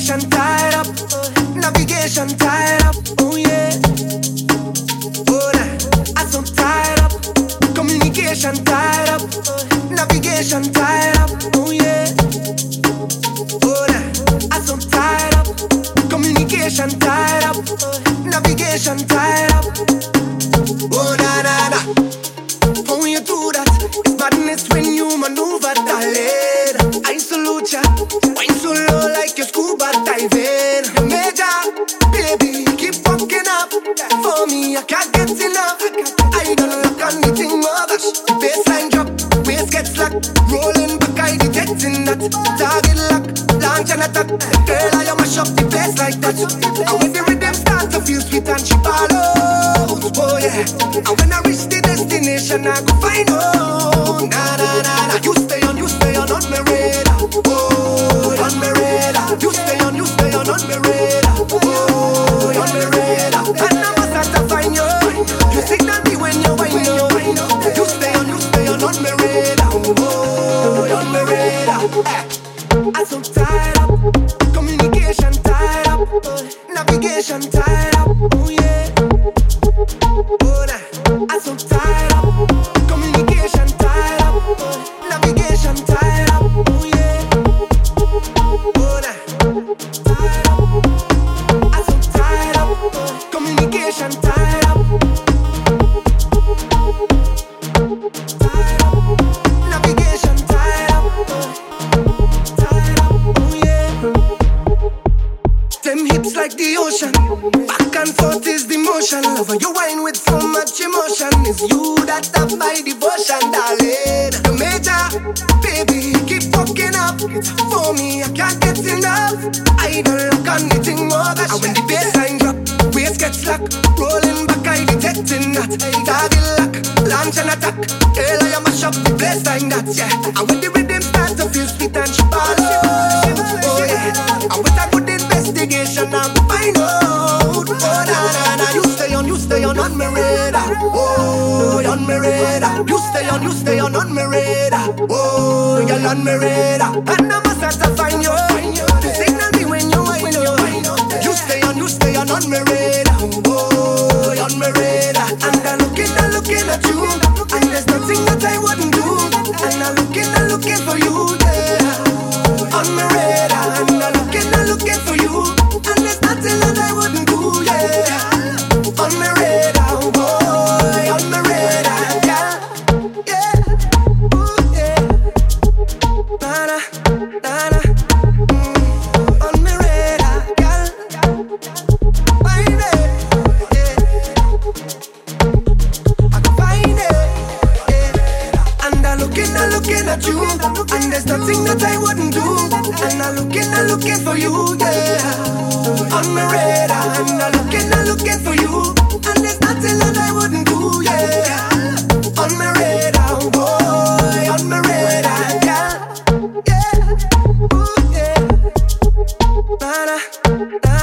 Navigation tied up, navigation tied up, oh yeah. Oh nah, I'm so tied up. Communication tied up, navigation tied up, oh yeah. Oh nah, I'm so tied up. Communication tied up, navigation tied up, oh nah nah nah. How you do that? It's madness when you maneuver, darling. I salute ya. Wine so low like you're scuba diving. You're major, baby, keep fucking up. For me, I can't get enough. I don't look on anything more. Baseline drop, waist gets slack. Rolling back, I detecting that. Target lock, launch and attack. Girl, I mash up the place like that. And when the rhythm starts to feel sweet and she follows, oh yeah. And when I reach the destination, I go find out. Nah, nah, nah, nah. You stay on my radar. Oh, on my radar. You stay on my radar. Oh, on my radar. And I must have to find you. You signal me when you wind up. You stay on my radar. Oh, on my radar. I'm so tied up. Communication tied up. Navigation tied up. Oh yeah. Oh nah. I'm so tied up. Communication tied up. Navigation tied up. Oh yeah. Oh nah. Tied up. I'm so tied up. Communication tied up. Tied up. Navigation tied up. Tied up. Oh yeah. Them hips like the ocean. Back and forth is the motion. Lover, you wine with so much emotion. It's you that have my devotion, darling. The major, baby, keep fucking up. For me, I can't get enough. I don't look on anything more than shit. When the baseline drop, waist gets slack. Rolling back, I detecting that. Target lock, launch and attack. Girl, I mash up the place like that, yeah. And when the rhythm starts to feel sweet and she follows, oh yeah. And with a good investigation, I'm fine out. Oh na na, you stay on my radar. Oh, on my radar. You stay on my radar. Oh, you're on my radar. And I must have to find you. You signal me when you wind up. You stay on my radar. Oh, on my radar. And I'm looking at you. And there's nothing that I wouldn't do. And I'm looking for you, yeah. On my radar. And I'm looking for you. And there's nothing that I wouldn't do, yeah. On my radar, oh boy, on my radar, yeah, yeah, oh yeah, na-na, na-na, on my radar, girl, find it, yeah, I can find it, yeah, and I'm looking at you, and there's nothing that I wouldn't do, and I'm looking for you, yeah, on my radar, and I'm looking for you. And there's nothing that I wouldn't do, yeah. On my radar, boy, on my radar, yeah. Yeah, oh yeah. Na-na, na-na.